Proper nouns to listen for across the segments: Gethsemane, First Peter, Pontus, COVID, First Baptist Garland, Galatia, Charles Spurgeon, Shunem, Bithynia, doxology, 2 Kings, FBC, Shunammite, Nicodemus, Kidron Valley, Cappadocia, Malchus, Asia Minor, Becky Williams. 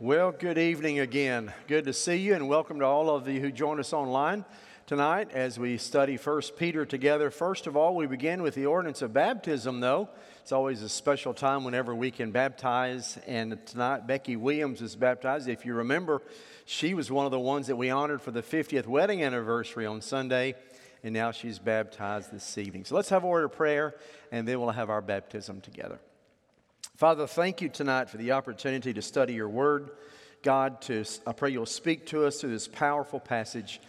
Well, good evening again. Good to see you, and welcome to all of you who join us online tonight as we study First Peter together. First of all, we begin with the ordinance of baptism, though. It's always a special time whenever we can baptize, and tonight Becky Williams is baptized. If you remember, she was one of the ones that we honored for the 50th wedding anniversary on Sunday, and now she's baptized this evening. So let's have a word of prayer, and then we'll have our baptism together. Father, thank you tonight for the opportunity to study your word. God, I pray you'll speak to us through this powerful passage.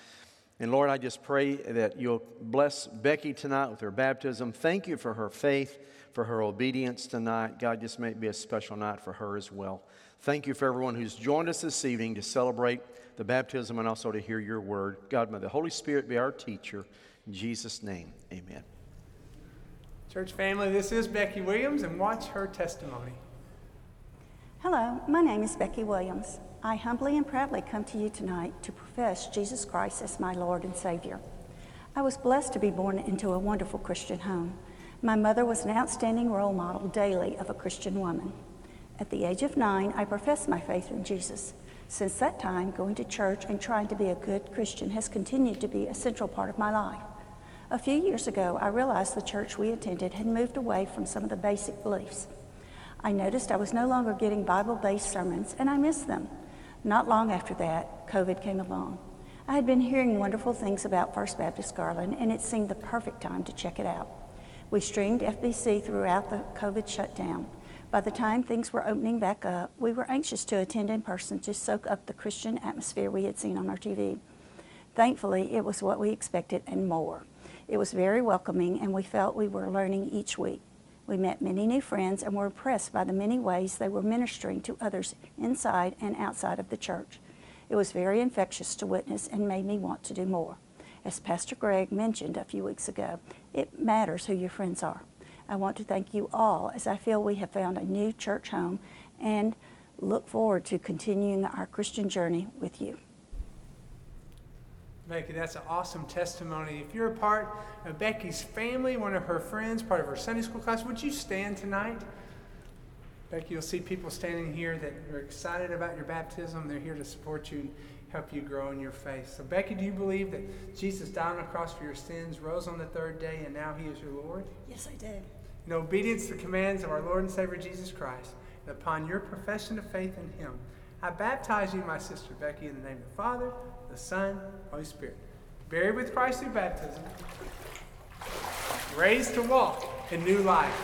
And Lord, I just pray that you'll bless Becky tonight with her baptism. Thank you for her faith, for her obedience tonight. God, just may it be a special night for her as well. Thank you for everyone who's joined us this evening to celebrate the baptism and also to hear your word. God, may the Holy Spirit be our teacher. In Jesus' name, amen. Church family, this is Becky Williams, and watch her testimony. Hello, my name is Becky Williams. I humbly and proudly come to you tonight to profess Jesus Christ as my Lord and Savior. I was blessed to be born into a wonderful Christian home. My mother was an outstanding role model daily of a Christian woman. At the age of 9, I professed my faith in Jesus. Since that time, going to church and trying to be a good Christian has continued to be a central part of my life. A few years ago, I realized the church we attended had moved away from some of the basic beliefs. I noticed I was no longer getting Bible-based sermons, and I missed them. Not long after that, COVID came along. I had been hearing wonderful things about First Baptist Garland, and it seemed the perfect time to check it out. We streamed FBC throughout the COVID shutdown. By the time things were opening back up, we were anxious to attend in person to soak up the Christian atmosphere we had seen on our TV. Thankfully, it was what we expected and more. It was very welcoming, and we felt we were learning each week. We met many new friends and were impressed by the many ways they were ministering to others inside and outside of the church. It was very infectious to witness and made me want to do more. As Pastor Greg mentioned a few weeks ago, it matters who your friends are. I want to thank you all, as I feel we have found a new church home and look forward to continuing our Christian journey with you. Becky, that's an awesome testimony. If you're a part of Becky's family, one of her friends, part of her Sunday school class, would you stand tonight? Becky, you'll see people standing here that are excited about your baptism. They're here to support you and help you grow in your faith. So, Becky, do you believe that Jesus died on the cross for your sins, rose on the third day, and now he is your Lord? Yes, I do. In obedience to the commands of our Lord and Savior Jesus Christ, and upon your profession of faith in him, I baptize you, my sister Becky, in the name of the Father, the Son, Holy Spirit, buried with Christ through baptism, raised to walk in new life.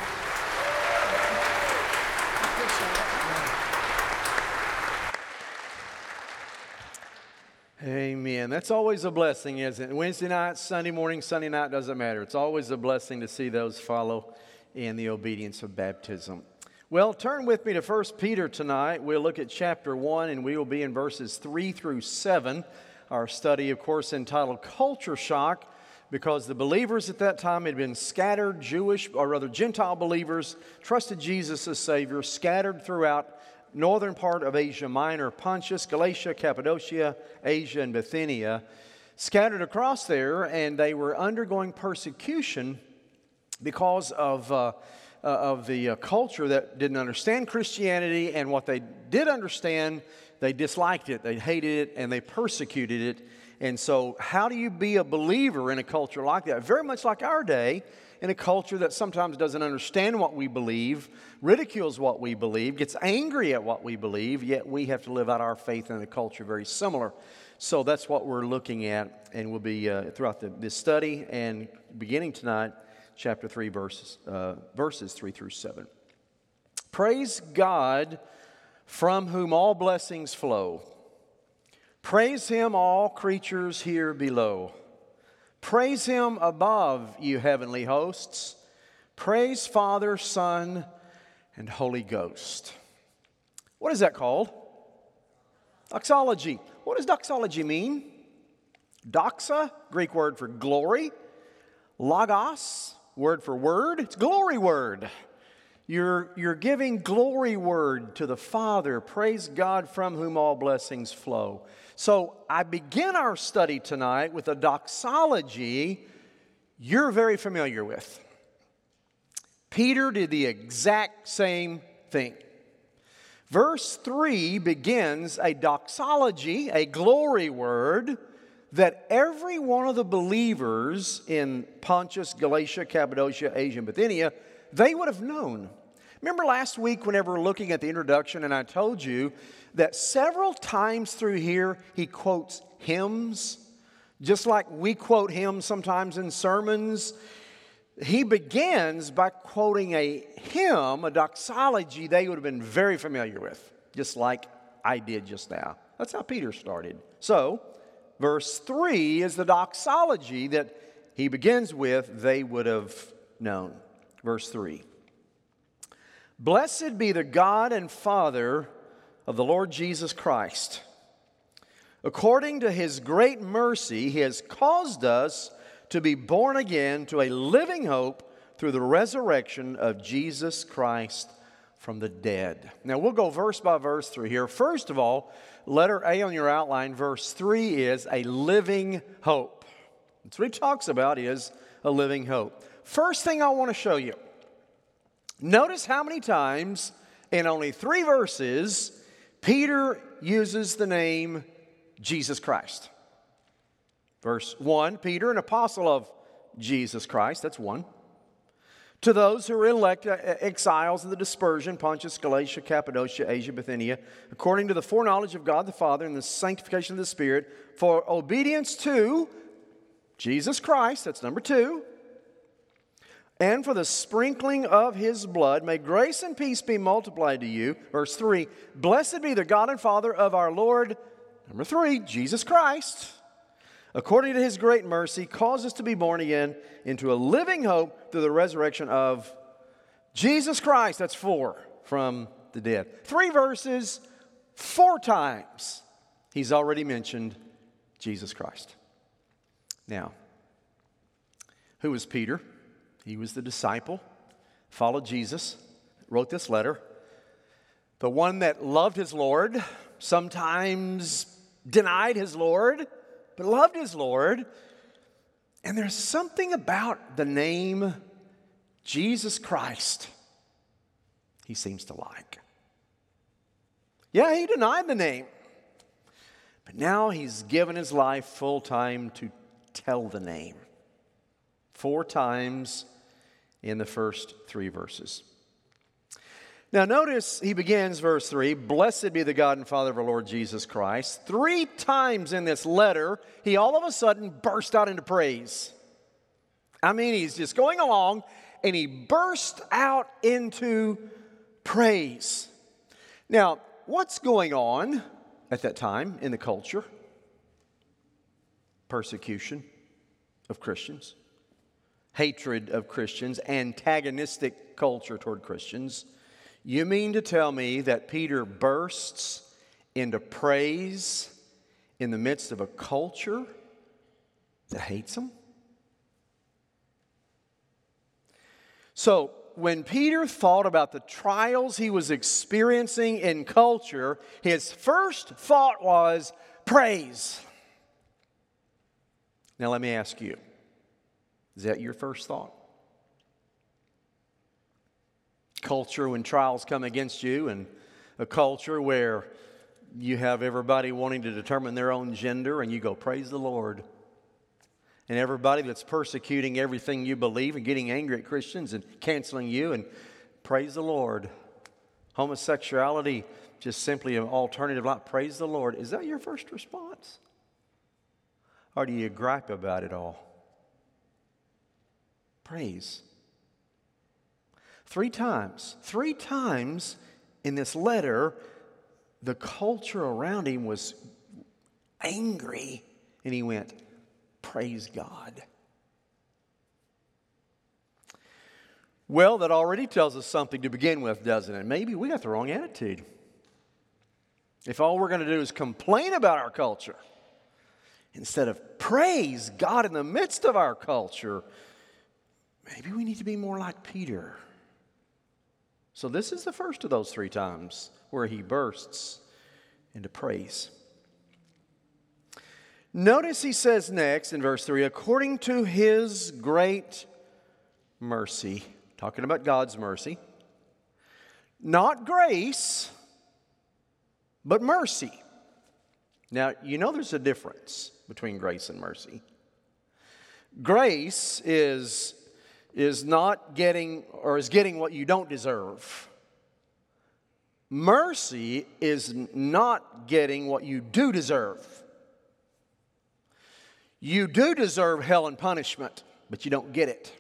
Amen. That's always a blessing, isn't it? Wednesday night, Sunday morning, Sunday night, doesn't matter. It's always a blessing to see those follow in the obedience of baptism. Well, turn with me to 1 Peter tonight. We'll look at chapter 1, and we will be in verses 3 through 7. Our study, of course, entitled Culture Shock, because the believers at that time had been scattered. Gentile believers trusted Jesus as Savior, scattered throughout northern part of Asia Minor, Pontus, Galatia, Cappadocia, Asia, and Bithynia, scattered across there, and they were undergoing persecution because of the culture that didn't understand Christianity, and what they did understand, they disliked it, they hated it, and they persecuted it. And so how do you be a believer in a culture like that? Very much like our day, in a culture that sometimes doesn't understand what we believe, ridicules what we believe, gets angry at what we believe, yet we have to live out our faith in a culture very similar. So that's what we're looking at, and we'll be throughout this study and beginning tonight, chapter 3, verses 3 through 7. Praise God, from whom all blessings flow. Praise him, all creatures here below. Praise him above, you heavenly hosts. Praise Father, Son, and Holy Ghost. What is that called? Doxology. What does doxology mean? Doxa, Greek word for glory. Logos, word for word, it's glory word. You're giving glory word to the Father. Praise God, from whom all blessings flow. So I begin our study tonight with a doxology you're very familiar with. Peter did the exact same thing. Verse 3 begins a doxology, a glory word, that every one of the believers in Pontus, Galatia, Cappadocia, Asia, and Bithynia, they would have known. Remember last week whenever looking at the introduction, and I told you that several times through here he quotes hymns, just like we quote hymns sometimes in sermons. He begins by quoting a hymn, a doxology they would have been very familiar with, just like I did just now. That's how Peter started. So, verse 3 is the doxology that he begins with they would have known. Verse 3. Blessed be the God and Father of the Lord Jesus Christ. According to His great mercy, He has caused us to be born again to a living hope through the resurrection of Jesus Christ from the dead. Now, we'll go verse by verse through here. First of all, letter A on your outline, verse 3 is a living hope. That's what he talks about is a living hope. First thing I want to show you, notice how many times in only 3 verses Peter uses the name Jesus Christ. Verse 1, Peter, an apostle of Jesus Christ, that's 1. To those who were elect exiles in the dispersion, Pontus, Galatia, Cappadocia, Asia, Bithynia, according to the foreknowledge of God the Father and the sanctification of the Spirit, for obedience to Jesus Christ, that's number 2, and for the sprinkling of His blood, may grace and peace be multiplied to you. Verse 3, blessed be the God and Father of our Lord, number 3, Jesus Christ. According to His great mercy, cause us to be born again into a living hope through the resurrection of Jesus Christ. That's 4, from the dead. 3 verses, 4 times he's already mentioned Jesus Christ. Now, who was Peter? He was the disciple, followed Jesus, wrote this letter. The one that loved his Lord, sometimes denied his Lord, but loved his Lord. And there's something about the name Jesus Christ he seems to like. Yeah, he denied the name. But now he's given his life full time to tell the name. 4 times in the first 3 verses. Now notice he begins verse 3, blessed be the God and Father of our Lord Jesus Christ. 3 times in this letter, he all of a sudden burst out into praise. I mean, he's just going along and he burst out into praise. Now, what's going on at that time in the culture? Persecution of Christians, hatred of Christians, antagonistic culture toward Christians. You mean to tell me that Peter bursts into praise in the midst of a culture that hates him? So, when Peter thought about the trials he was experiencing in culture, his first thought was praise. Now, let me ask you, is that your first thought? Culture when trials come against you, and a culture where you have everybody wanting to determine their own gender, and you go, praise the Lord. And everybody that's persecuting everything you believe and getting angry at Christians and canceling you, and praise the Lord. Homosexuality, just simply an alternative life, praise the Lord. Is that your first response? Or do you gripe about it all? Praise. 3 times in this letter, the culture around him was angry, and he went, praise God. Well, that already tells us something to begin with, doesn't it? Maybe we got the wrong attitude. If all we're going to do is complain about our culture, instead of praise God in the midst of our culture, maybe we need to be more like Peter. So this is the first of those 3 times where he bursts into praise. Notice he says next in verse 3, according to His great mercy, talking about God's mercy, not grace, but mercy. Now, you know there's a difference between grace and mercy. Grace is not getting, or is getting what you don't deserve. Mercy is not getting what you do deserve. You do deserve hell and punishment, but you don't get it.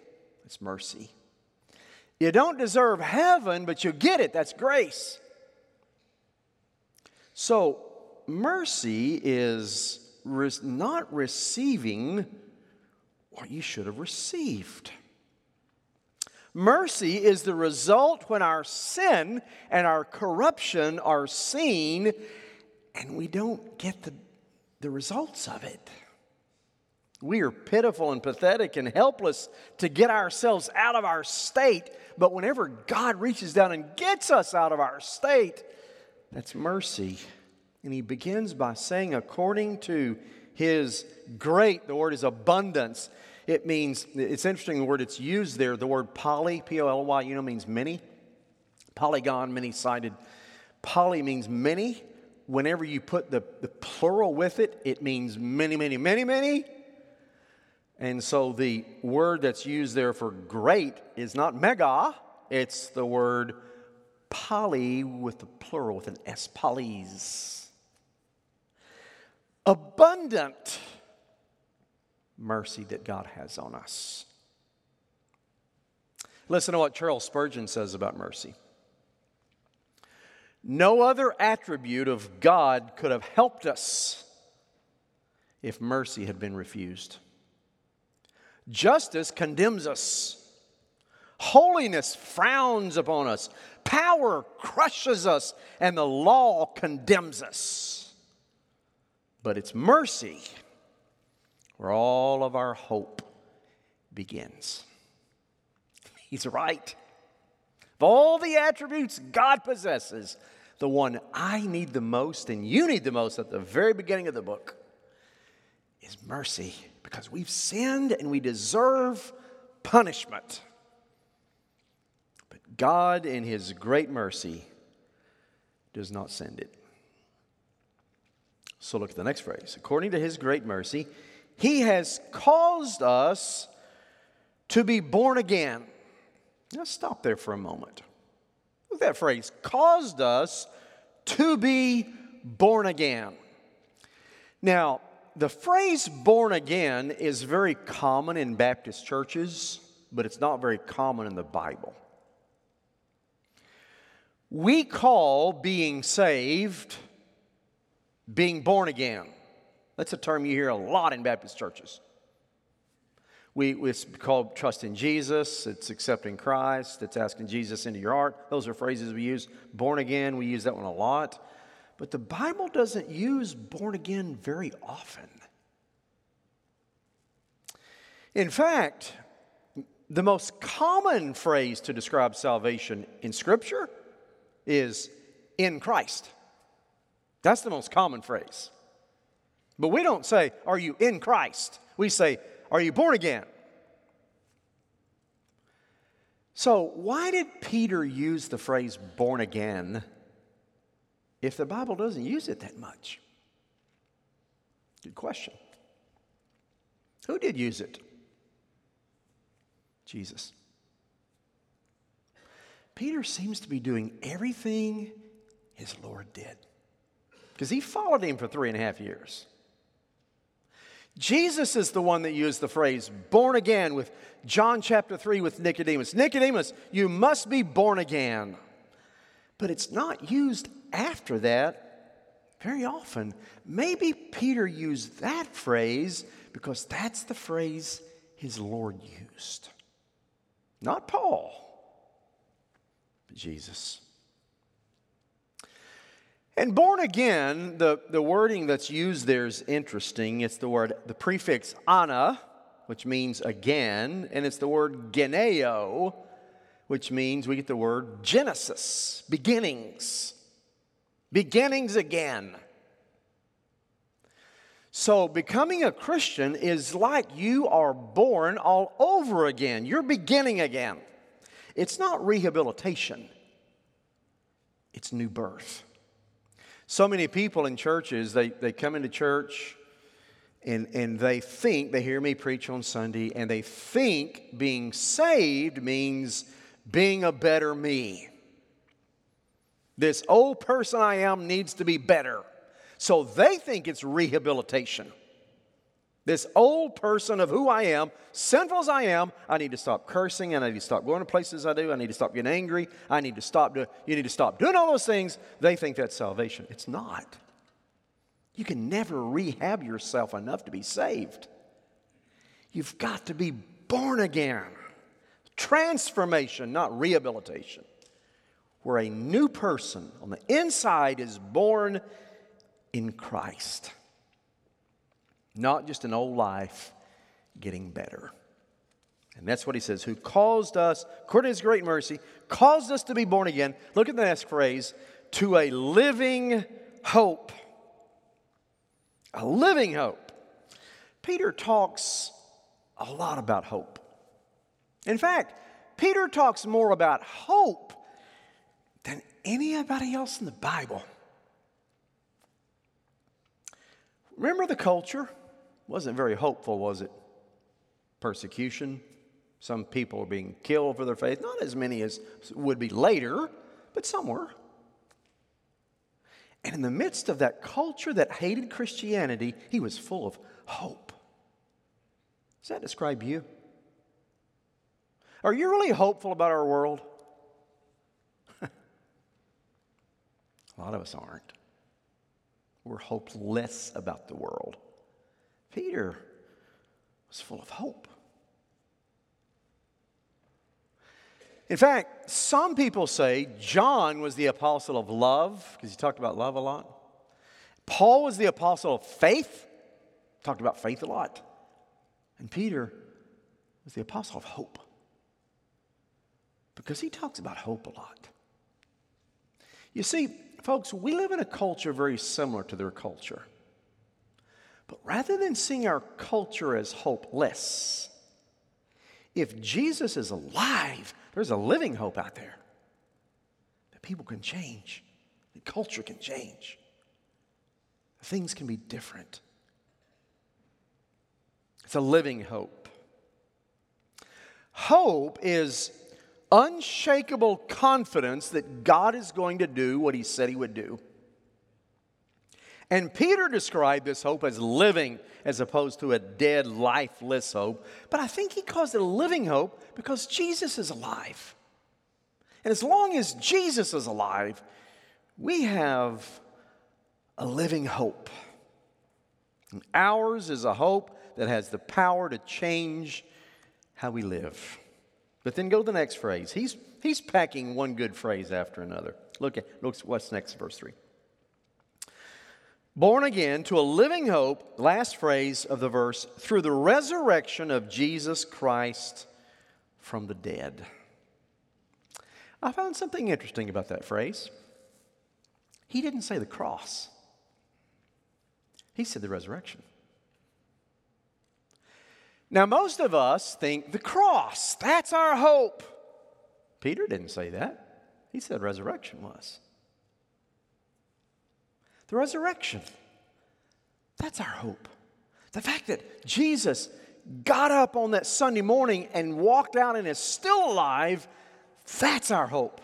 It's mercy. You don't deserve heaven, but you get it. That's grace. So, mercy is not receiving what you should have received. Mercy is the result when our sin and our corruption are seen and we don't get the results of it. We are pitiful and pathetic and helpless to get ourselves out of our state, but whenever God reaches down and gets us out of our state, that's mercy. And he begins by saying, according to his great, the word is abundance. It means, it's interesting the word it's used there, the word poly, P-O-L-Y, you know, means many. Polygon, many-sided. Poly means many. Whenever you put the plural with it, it means many, many, many, many. And so the word that's used there for great is not mega. It's the word poly with the plural, with an S, polys. Abundant mercy that God has on us. Listen to what Charles Spurgeon says about mercy. No other attribute of God could have helped us if mercy had been refused. Justice condemns us. Holiness frowns upon us. Power crushes us, and the law condemns us. But it's mercy where all of our hope begins. He's right. Of all the attributes God possesses, the one I need the most and you need the most at the very beginning of the book is mercy, because we've sinned and we deserve punishment. But God, in his great mercy, does not send it. So look at the next phrase. According to his great mercy, he has caused us to be born again. Now stop there for a moment. Look at that phrase, caused us to be born again. Now, the phrase born again is very common in Baptist churches, but it's not very common in the Bible. We call being saved being born again. That's a term you hear a lot in Baptist churches. It's called trust in Jesus. It's accepting Christ. It's asking Jesus into your heart. Those are phrases we use. Born again, we use that one a lot. But the Bible doesn't use born again very often. In fact, the most common phrase to describe salvation in Scripture is in Christ. That's the most common phrase. But we don't say, are you in Christ? We say, are you born again? So why did Peter use the phrase born again if the Bible doesn't use it that much? Good question. Who did use it? Jesus. Peter seems to be doing everything his Lord did, because he followed him for 3.5 years. Jesus is the one that used the phrase born again with John chapter 3 with Nicodemus. Nicodemus, you must be born again. But it's not used after that very often. Maybe Peter used that phrase because that's the phrase his Lord used. Not Paul, but Jesus. And born again, the wording that's used there is interesting. It's the word, the prefix ana, which means again, and it's the word geneo, which means we get the word Genesis, beginnings. Beginnings again. So becoming a Christian is like you are born all over again. You're beginning again. It's not rehabilitation. It's new birth. So many people in churches, they come into church and they think, they hear me preach on Sunday, and they think being saved means being a better me. This old person I am needs to be better. So they think it's rehabilitation. This old person of who I am, sinful as I am, I need to stop cursing, and I need to stop going to places I do. I need to stop getting angry. I need to stop doing. You need to stop doing all those things. They think that's salvation. It's not. You can never rehab yourself enough to be saved. You've got to be born again. Transformation, not rehabilitation. Where a new person on the inside is born in Christ. Not just an old life getting better. And that's what he says, who caused us, according to his great mercy, caused us to be born again. Look at the next phrase, to a living hope. A living hope. Peter talks a lot about hope. In fact, Peter talks more about hope than anybody else in the Bible. Remember the culture? Wasn't very hopeful, was it? Persecution. Some people were being killed for their faith. Not as many as would be later, but some were. And in the midst of that culture that hated Christianity, he was full of hope. Does that describe you? Are you really hopeful about our world? A lot of us aren't. We're hopeless about the world. Peter was full of hope. In fact, some people say John was the apostle of love, because he talked about love a lot. Paul was the apostle of faith, talked about faith a lot. And Peter was the apostle of hope, because he talks about hope a lot. You see, folks, we live in a culture very similar to their culture. But rather than seeing our culture as hopeless, if Jesus is alive, there's a living hope out there that people can change, that culture can change, that things can be different. It's a living hope. Hope is unshakable confidence that God is going to do what he said he would do. And Peter described this hope as living as opposed to a dead, lifeless hope. But I think he calls it a living hope because Jesus is alive. And as long as Jesus is alive, we have a living hope. And ours is a hope that has the power to change how we live. But then go to the next phrase. He's packing one good phrase after another. Look what's next, verse 3. Born again to a living hope, last phrase of the verse, through the resurrection of Jesus Christ from the dead. I found something interesting about that phrase. He didn't say the cross. He said the resurrection. Now, most of us think the cross, that's our hope. Peter didn't say that. He said resurrection was. The resurrection, that's our hope. The fact that Jesus got up on that Sunday morning and walked out and is still alive, that's our hope,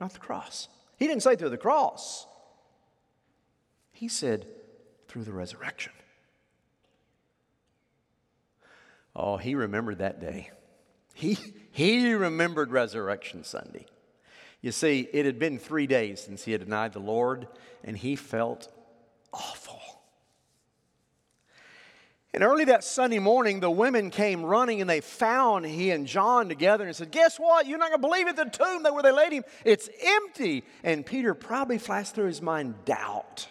not the cross. He didn't say through the cross. He said through the resurrection. Oh, he remembered that day. He remembered Resurrection Sunday. You see, it had been 3 days since he had denied the Lord, and he felt awful. And early that Sunday morning, the women came running, and they found he and John together and said, guess what? You're not going to believe it. The tomb where they laid him, it's empty. And Peter probably flashed through his mind doubt.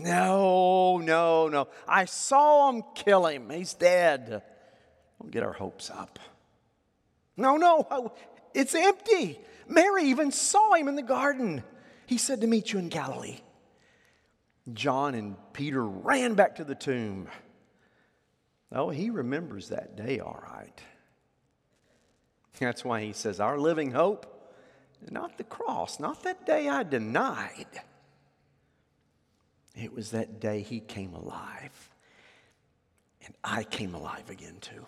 No. I saw him kill him. He's dead. Don't get our hopes up. No. It's empty. Mary even saw him in the garden. He said to meet you in Galilee. John and Peter ran back to the tomb. Oh, he remembers that day, all right. That's why he says our living hope, not the cross, not that day I denied. It was that day he came alive. And I came alive again too.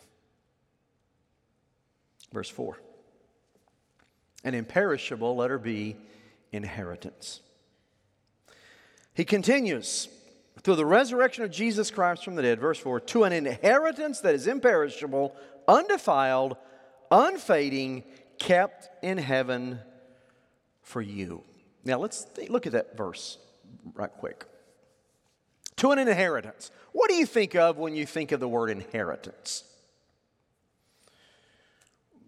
Verse 4. An imperishable, letter B, inheritance. He continues, through the resurrection of Jesus Christ from the dead, verse 4, to an inheritance that is imperishable, undefiled, unfading, kept in heaven for you. Now let's look at that verse right quick. To an inheritance. What do you think of when you think of the word inheritance?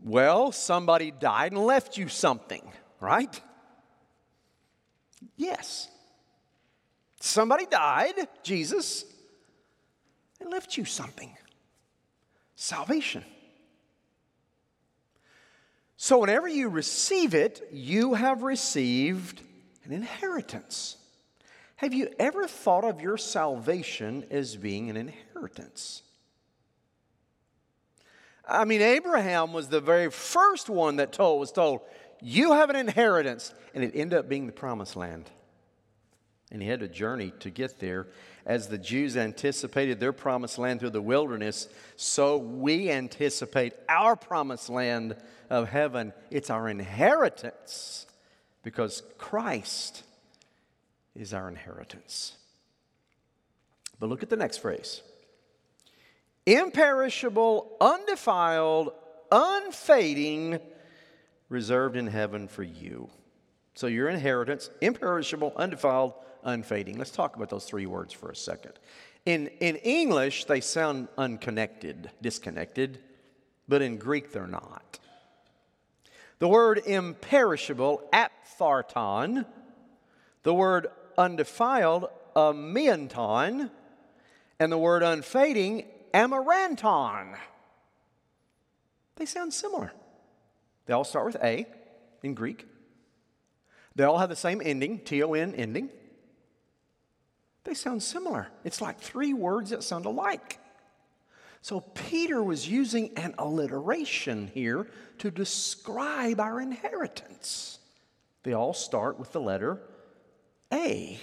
Well, somebody died and left you something, right? Yes. Somebody died, Jesus, and left you something. Salvation. So whenever you receive it, you have received an inheritance. Have you ever thought of your salvation as being an inheritance? I mean, Abraham was the very first one that was told, you have an inheritance, and it ended up being the promised land. And he had a journey to get there. As the Jews anticipated their promised land through the wilderness, so we anticipate our promised land of heaven. It's our inheritance because Christ is our inheritance. But look at the next phrase. Imperishable, undefiled, unfading, reserved in heaven for you. So your inheritance, imperishable, undefiled, unfading. Let's talk about those three words for a second. In English, they sound unconnected, disconnected, but in Greek, they're not. The word imperishable, aptharton, the word undefiled, amianton, and the word unfading, amaranton. They sound similar. They all start with A in Greek. They all have the same ending, T-O-N ending. They sound similar. It's like three words that sound alike. So Peter was using an alliteration here to describe our inheritance. They all start with the letter A.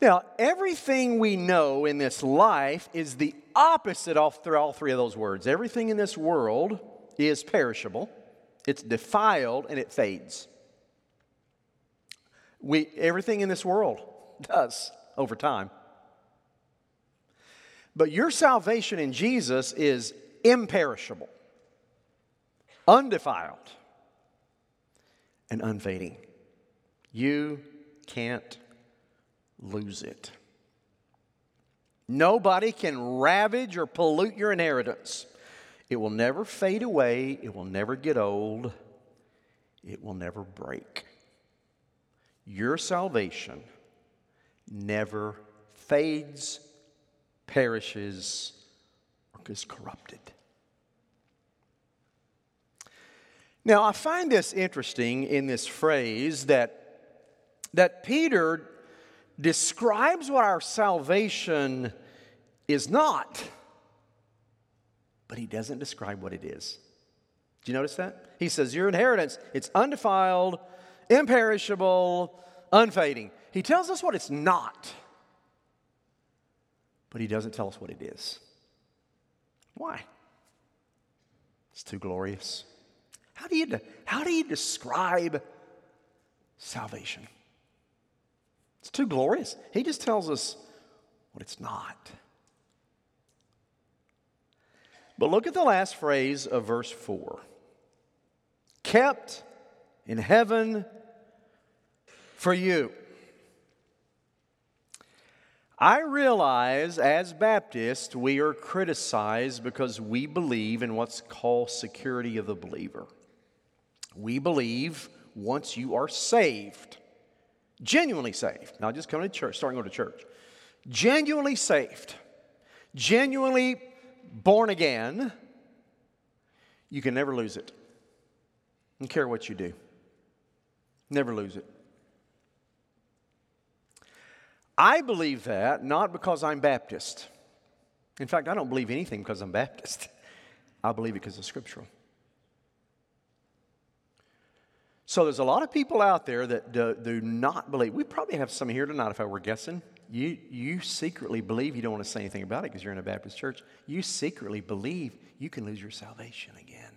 Now, everything we know in this life is the opposite of all three of those words. Everything in this world is perishable. It's defiled and it fades. Everything in this world does over time. But your salvation in Jesus is imperishable, undefiled, and unfading. You can't lose it. Nobody can ravage or pollute your inheritance. It will never fade away. It will never get old. It will never break. Your salvation never fades, perishes, or is corrupted. Now, I find this interesting in this phrase that Peter describes what our salvation is not, but he doesn't describe what it is. Do you notice that? He says, your inheritance, it's undefiled, imperishable, unfading. He tells us what it's not, but he doesn't tell us what it is. Why? It's too glorious. How do you describe salvation? It's too glorious. He just tells us what it's not. But look at the last phrase of verse 4. Kept in heaven for you. I realize as Baptists we are criticized because we believe in what's called security of the believer. We believe once you are saved, genuinely saved, not just coming to church, starting going to church, genuinely saved, genuinely born again, you can never lose it. I don't care what you do. Never lose it. I believe that not because I'm Baptist. In fact, I don't believe anything because I'm Baptist. I believe it because it's scriptural. So there's a lot of people out there that do not believe. We probably have some here tonight, if I were guessing. You secretly believe. You don't want to say anything about it because you're in a Baptist church. You secretly believe you can lose your salvation again.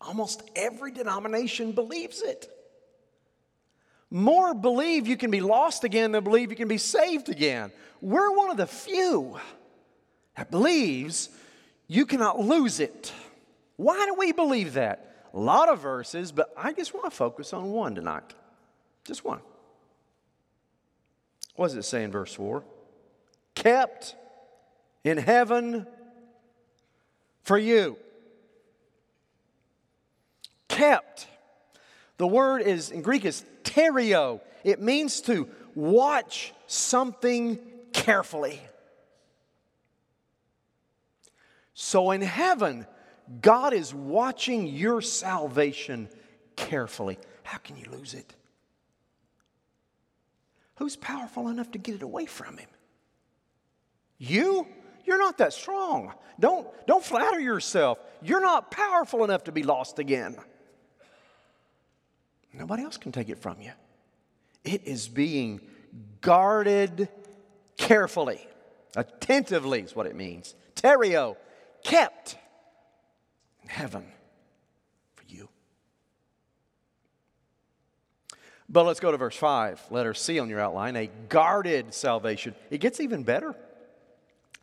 Almost every denomination believes it. More believe you can be lost again than believe you can be saved again. We're one of the few that believes you cannot lose it. Why do we believe that? A lot of verses, but I just want to focus on one tonight. Just one. What does it say in verse 4? Kept in heaven for you. Kept. The word is, in Greek, is terio. It means to watch something carefully. So in heaven, God is watching your salvation carefully. How can you lose it? Who's powerful enough to get it away from him? You? You're not that strong. Don't flatter yourself. You're not powerful enough to be lost again. Nobody else can take it from you. It is being guarded carefully. Attentively is what it means. Terio, kept in heaven for you. But let's go to verse 5. Letter C on your outline. A guarded salvation. It gets even better.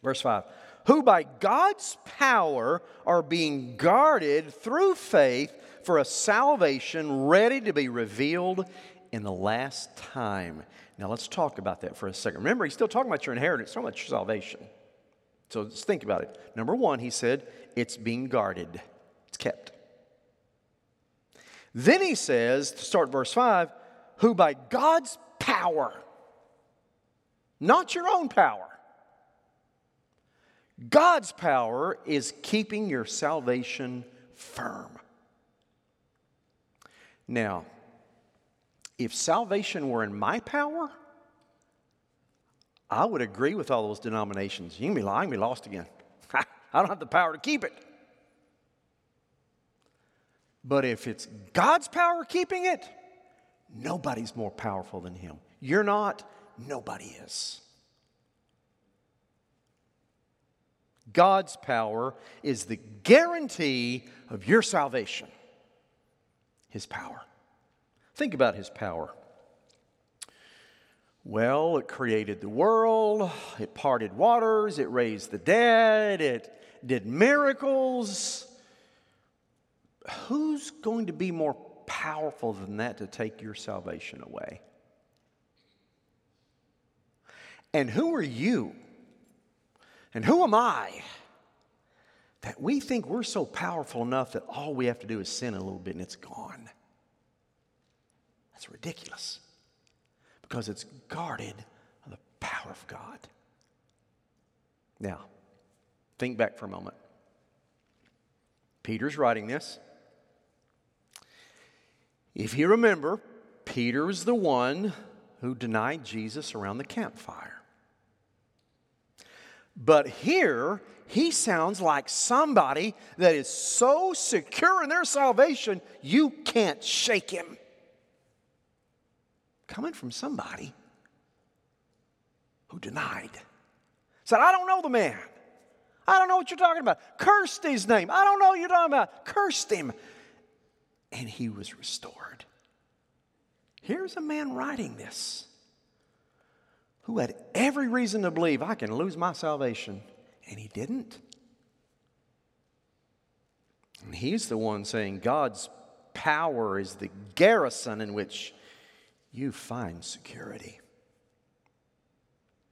Verse 5. Who by God's power are being guarded through faith for a salvation ready to be revealed in the last time. Now let's talk about that for a second. Remember, he's still talking about your inheritance, not about your salvation. So just think about it. Number one, he said, it's being guarded. It's kept. Then he says, to start verse 5, who by God's power, not your own power, God's power is keeping your salvation firm. Now, if salvation were in my power, I would agree with all those denominations. You can be lying, be lost again. I don't have the power to keep it. But if it's God's power keeping it, nobody's more powerful than him. You're not, nobody is. God's power is the guarantee of your salvation. His power. Think about his power. Well, it created the world. It parted waters. It raised the dead. It did miracles. Who's going to be more powerful than that to take your salvation away? And who are you? And who am I that we think we're so powerful enough that all we have to do is sin a little bit and it's gone? That's ridiculous. Because it's guarded by the power of God. Now, think back for a moment. Peter's writing this. If you remember, Peter was the one who denied Jesus around the campfire. But here, he sounds like somebody that is so secure in their salvation, you can't shake him. Coming from somebody who denied. Said, I don't know the man. I don't know what you're talking about. Cursed his name. I don't know what you're talking about. Cursed him. And he was restored. Here's a man writing this, who had every reason to believe I can lose my salvation, and he didn't. And he's the one saying God's power is the garrison in which you find security.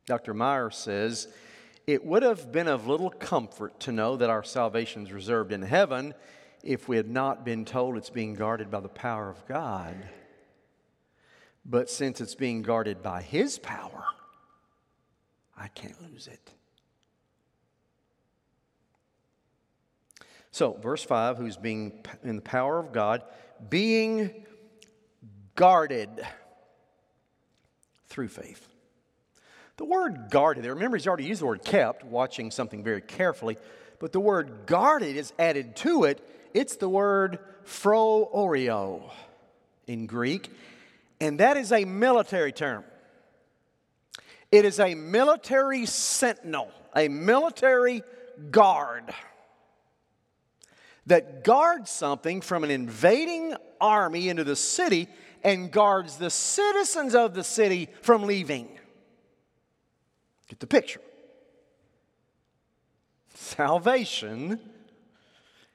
Dr. Meyer says, it would have been of little comfort to know that our salvation is reserved in heaven if we had not been told it's being guarded by the power of God. But since it's being guarded by his power, I can't lose it. So, verse 5, who's being in the power of God, being guarded through faith. The word guarded there, remember he's already used the word kept, watching something very carefully, but the word guarded is added to it, It's the word phrooreo in Greek, and that is a military term. It is a military sentinel, a military guard that guards something from an invading army into the city and guards the citizens of the city from leaving. Get the picture. Salvation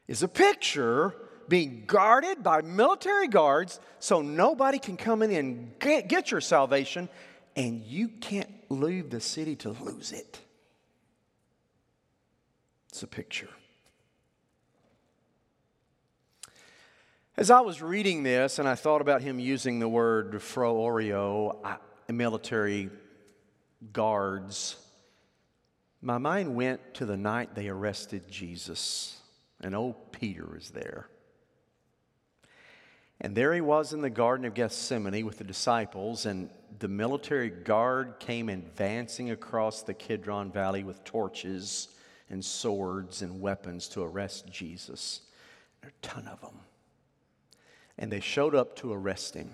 is a picture being guarded by military guards so nobody can come in and get your salvation, and you can't leave the city to lose it. It's a picture. As I was reading this and I thought about him using the word phrooreo, military guards, my mind went to the night they arrested Jesus. And old Peter was there. And there he was in the Garden of Gethsemane with the disciples, and the military guard came advancing across the Kidron Valley with torches and swords and weapons to arrest Jesus. There are a ton of them. And they showed up to arrest him.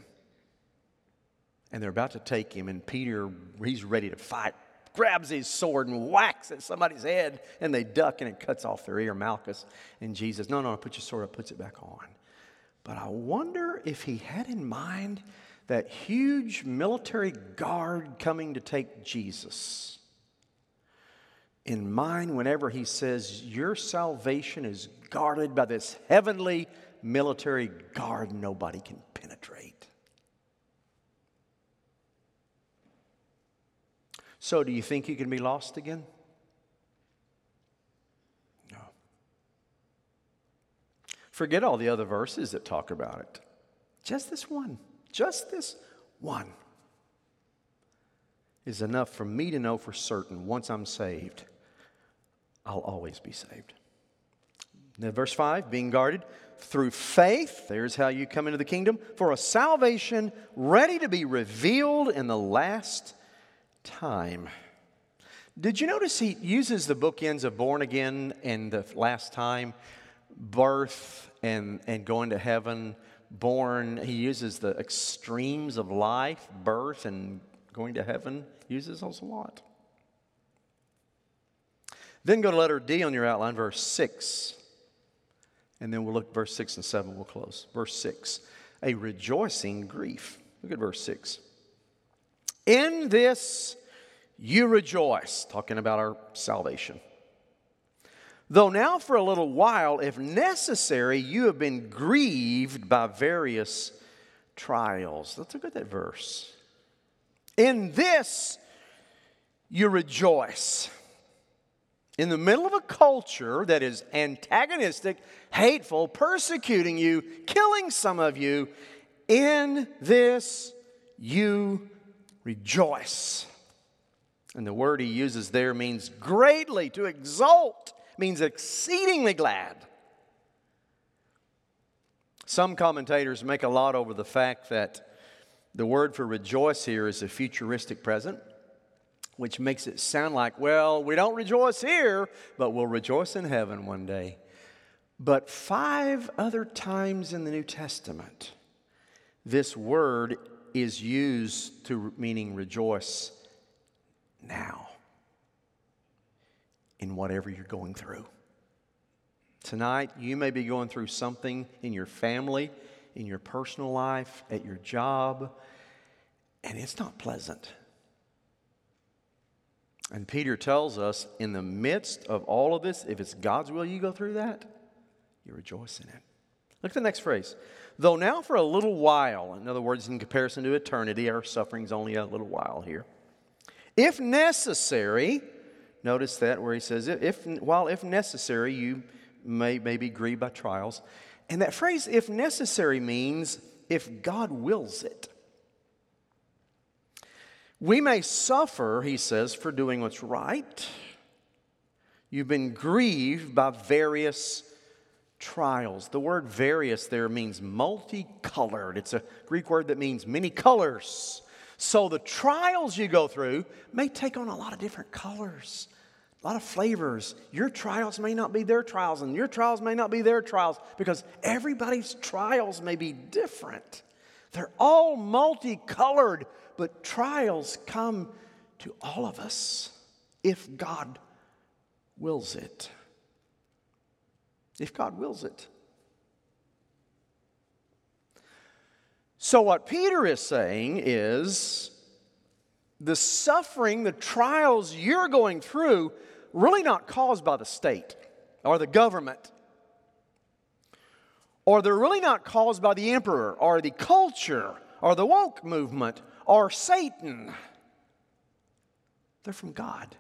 And they're about to take him, and Peter, he's ready to fight, grabs his sword and whacks at somebody's head, and they duck, and it cuts off their ear, Malchus. And Jesus, no, put your sword up, puts it back on. But I wonder if he had in mind that huge military guard coming to take Jesus in mind whenever he says, your salvation is guarded by this heavenly military guard nobody can penetrate. So do you think you can be lost again? No. Forget all the other verses that talk about it. Just this one. Just this one is enough for me to know for certain once I'm saved, I'll always be saved. Now, verse 5, being guarded through faith, there's how you come into the kingdom, for a salvation ready to be revealed in the last time. Did you notice he uses the bookends of born again and the last time, birth and going to heaven, born, he uses the extremes of life, birth and going to heaven, uses those a lot. Then go to letter D on your outline, verse 6. And then we'll look at verse 6 and 7, we'll close. Verse 6, a rejoicing grief. Look at verse 6. In this you rejoice, talking about our salvation. Though now for a little while, if necessary, you have been grieved by various trials. Let's look at that verse. In this you rejoice. In the middle of a culture that is antagonistic, hateful, persecuting you, killing some of you, in this you rejoice. And the word he uses there means greatly, to exult, means exceedingly glad. Some commentators make a lot over the fact that the word for rejoice here is a futuristic present, which makes it sound like, well, we don't rejoice here, but we'll rejoice in heaven one day. But 5 other times in the New Testament, this word is used to meaning rejoice now, in whatever you're going through. Tonight, you may be going through something in your family, in your personal life, at your job, and it's not pleasant. And Peter tells us, in the midst of all of this, if it's God's will you go through that, you rejoice in it. Look at the next phrase. Though now for a little while, in other words, in comparison to eternity, our suffering's only a little while here. If necessary, notice that where he says, if necessary, you may be grieved by trials. And that phrase, if necessary, means if God wills it. We may suffer, he says, for doing what's right. You've been grieved by various trials. The word various there means multicolored. It's a Greek word that means many colors. So the trials you go through may take on a lot of different colors, a lot of flavors. Your trials may not be their trials, and your trials may not be their trials, because everybody's trials may be different. They're all multicolored, but trials come to all of us if God wills it. If God wills it. So what Peter is saying is the suffering, the trials you're going through, really not caused by the state or the government. Or they're really not caused by the emperor or the culture or the woke movement or Satan. They're from God.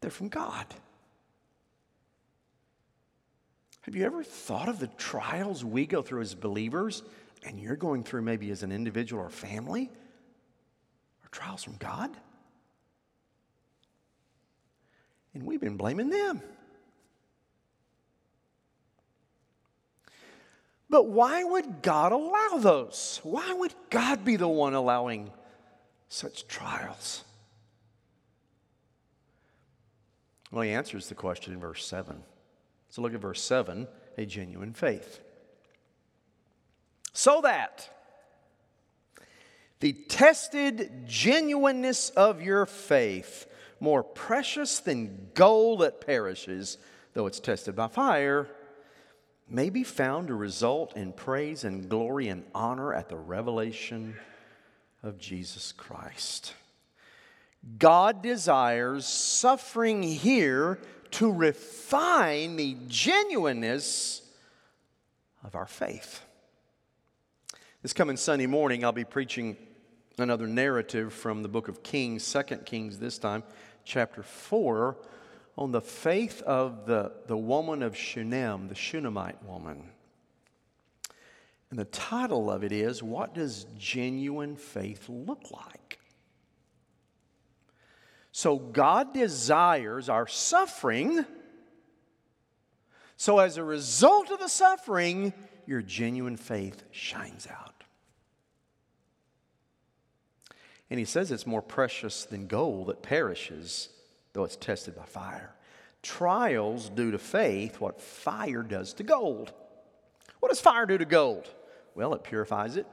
They're from God. Have you ever thought of the trials we go through as believers, and you're going through maybe as an individual or family? Are trials from God? And we've been blaming them. But why would God allow those? Why would God be the one allowing such trials? Well, he answers the question in verse 7. So look at verse 7, a genuine faith. So that the tested genuineness of your faith, more precious than gold that perishes, though it's tested by fire, may be found to result in praise and glory and honor at the revelation of Jesus Christ. God desires suffering here to refine the genuineness of our faith. This coming Sunday morning, I'll be preaching another narrative from the book of Kings, 2 Kings this time, chapter 4, on the faith of the woman of Shunem, the Shunammite woman. And the title of it is, What Does Genuine Faith Look Like? So God desires our suffering. So as a result of the suffering, your genuine faith shines out. And he says it's more precious than gold that perishes, though it's tested by fire. Trials do to faith what fire does to gold. What does fire do to gold? Well, it purifies it.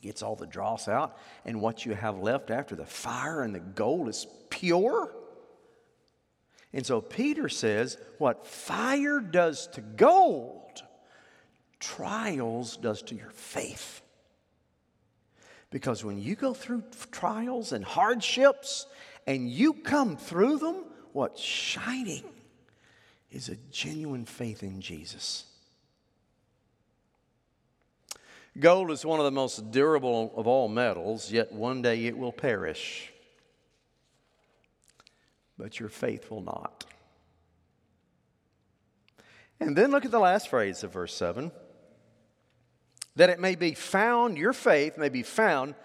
Gets all the dross out, and what you have left after the fire and the gold is pure. And so Peter says, what fire does to gold, trials does to your faith. Because when you go through trials and hardships, and you come through them, what's shining is a genuine faith in Jesus. Gold is one of the most durable of all metals, yet one day it will perish. But your faith will not. And then look at the last phrase of verse 7. That it may be found, your faith may be found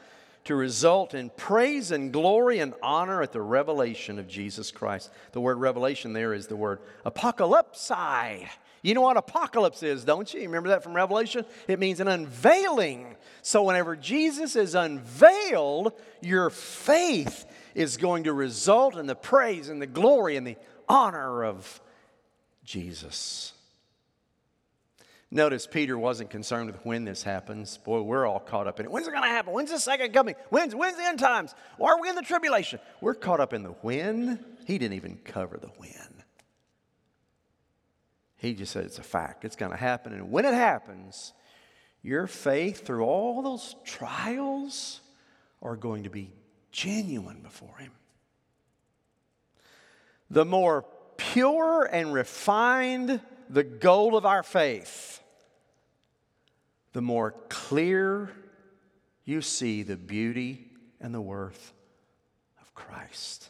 to result in praise and glory and honor at the revelation of Jesus Christ. The word revelation there is the word apocalypsi. You know what apocalypse is, don't you? You remember that from Revelation? It means an unveiling. So whenever Jesus is unveiled, your faith is going to result in the praise and the glory and the honor of Jesus. Notice Peter wasn't concerned with when this happens. Boy, we're all caught up in it. When's it going to happen? When's the second coming? When's the end times? Or are we in the tribulation? We're caught up in the when. He didn't even cover the when. He just said it's a fact. It's going to happen. And when it happens, your faith through all those trials are going to be genuine before Him. The more pure and refined the gold of our faith, the more clear you see the beauty and the worth of Christ.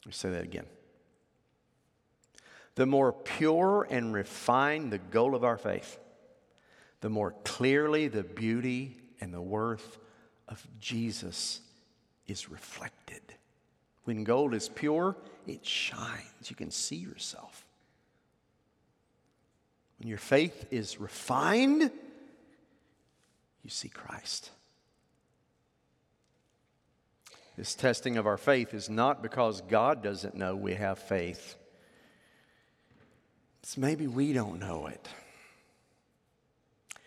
Let me say that again. The more pure and refined the gold of our faith, the more clearly the beauty and the worth of Jesus is reflected. When gold is pure, it shines. You can see yourself. When your faith is refined, you see Christ. This testing of our faith is not because God doesn't know we have faith. It's maybe we don't know it.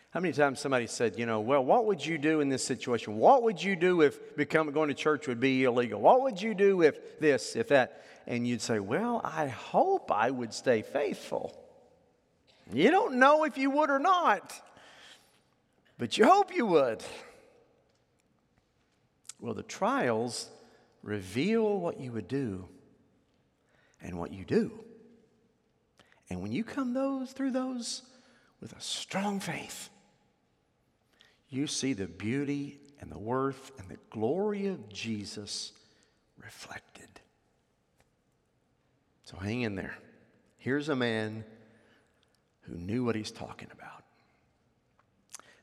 How many times somebody said, well, what would you do in this situation? What would you do if going to church would be illegal? What would you do if this, if that? And you'd say, well, I hope I would stay faithful. You don't know if you would or not, but you hope you would. Well, the trials reveal what you would do and what you do. And when you come through those with a strong faith, you see the beauty and the worth and the glory of Jesus reflected. So hang in there. Here's a man who knew what he's talking about.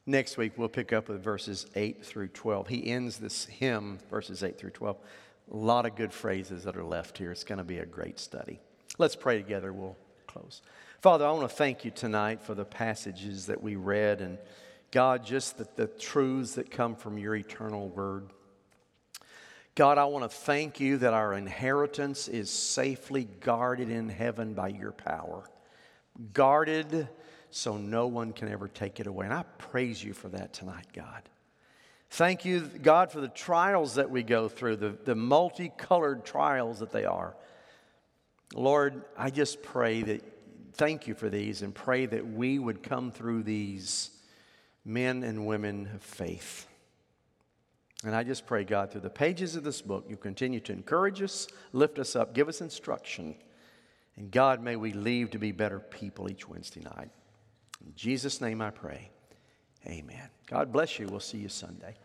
Next week, we'll pick up with verses 8 through 12. He ends this hymn, verses 8 through 12. A lot of good phrases that are left here. It's going to be a great study. Let's pray together. We'll close. Father, I want to thank you tonight for the passages that we read. And God, just the truths that come from your eternal word. God, I want to thank you that our inheritance is safely guarded in heaven by your power. Guarded so no one can ever take it away. And I praise you for that tonight, God. Thank you, God, for the trials that we go through, the multicolored trials that they are. Lord, I just pray that, thank you for these, and pray that we would come through these men and women of faith. And I just pray, God, through the pages of this book, you continue to encourage us, lift us up, give us instruction. And God, may we leave to be better people each Wednesday night. In Jesus' name I pray, amen. God bless you. We'll see you Sunday.